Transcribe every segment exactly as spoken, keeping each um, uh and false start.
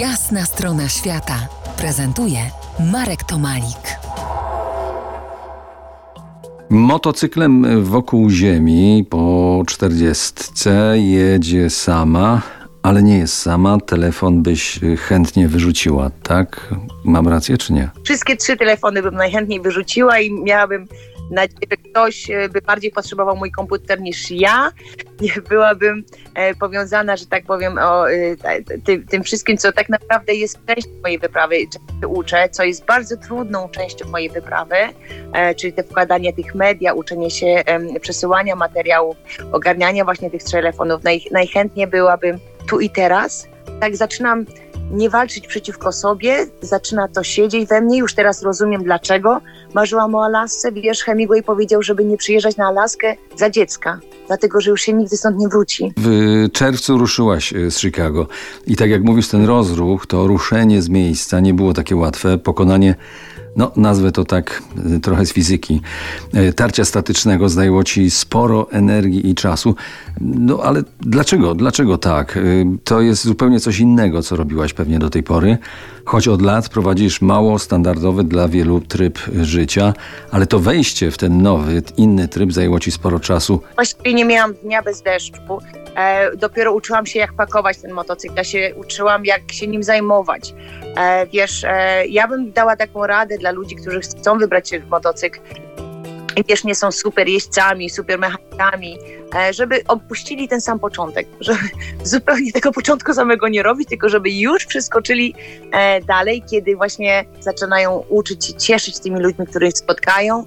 Jasna strona świata prezentuje Marek Tomalik. Motocyklem wokół ziemi po czterdziestce jedzie sama, ale nie jest sama. Telefon byś chętnie wyrzuciła, tak? Mam rację czy nie? Wszystkie trzy telefony bym najchętniej wyrzuciła i miałabym nadzieję, że ktoś by bardziej potrzebował mój komputer niż ja. Nie byłabym powiązana, że tak powiem, o tym wszystkim, co tak naprawdę jest częścią mojej wyprawy, czego uczę, co jest bardzo trudną częścią mojej wyprawy, czyli te wkładanie tych media, uczenie się, przesyłania materiałów, ogarniania właśnie tych telefonów. Naj, najchętniej byłabym tu i teraz. Tak zaczynam nie walczyć przeciwko sobie, zaczyna to siedzieć we mnie, już teraz rozumiem dlaczego. Marzyłam o Alasce, wiesz, Hemingway powiedział, żeby nie przyjeżdżać na Alaskę za dziecka, dlatego, że już się nigdy stąd nie wróci. W czerwcu ruszyłaś z Chicago i tak jak mówisz, ten rozruch, to ruszenie z miejsca nie było takie łatwe, pokonanie, no nazwę to tak trochę z fizyki, tarcia statycznego zajęło ci sporo energii i czasu. No ale dlaczego? Dlaczego tak? To jest zupełnie coś innego, co robiłaś pewnie do tej pory. Choć od lat prowadzisz mało standardowy dla wielu tryb życia, ale to wejście w ten nowy, inny tryb zajęło ci sporo czasu. Właściwie nie miałam dnia bez deszczu. E, dopiero uczyłam się, jak pakować ten motocykl. Ja się uczyłam, jak się nim zajmować. E, wiesz, e, ja bym dała taką radę dla ludzi, którzy chcą wybrać się w motocykl i wiesz, nie są super jeźdźcami, super mechanikami, żeby opuścili ten sam początek, żeby zupełnie tego początku samego nie robić, tylko żeby już przeskoczyli dalej, kiedy właśnie zaczynają uczyć się cieszyć tymi ludźmi, których spotkają,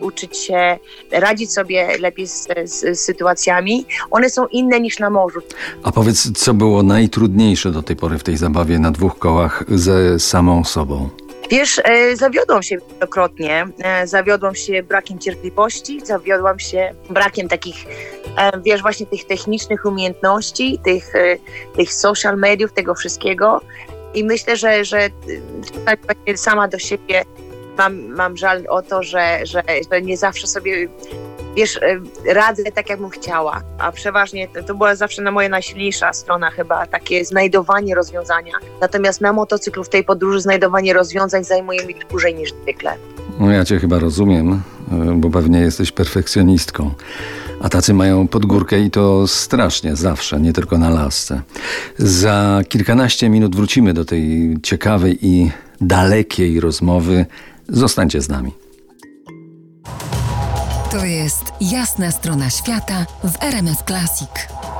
uczyć się radzić sobie lepiej z, z, z sytuacjami. One są inne niż na morzu. A powiedz, co było najtrudniejsze do tej pory w tej zabawie na dwóch kołach ze samą sobą? Wiesz, zawiodłam się wielokrotnie, zawiodłam się brakiem cierpliwości, zawiodłam się brakiem takich, wiesz, właśnie tych technicznych umiejętności, tych, tych social mediów, tego wszystkiego i myślę, że, że sama do siebie mam, mam żal o to, że, że, że nie zawsze sobie, wiesz, radzę tak, jakbym chciała, a przeważnie to, to była zawsze na moja najsilniejsza strona chyba, takie znajdowanie rozwiązania. Natomiast na motocyklu w tej podróży znajdowanie rozwiązań zajmuje mi dłużej niż zwykle. No ja cię chyba rozumiem, bo pewnie jesteś perfekcjonistką, a tacy mają pod górkę i to strasznie zawsze, nie tylko na lasce. Za kilkanaście minut wrócimy do tej ciekawej i dalekiej rozmowy. Zostańcie z nami. To jest Jasna strona świata w R M F Classic.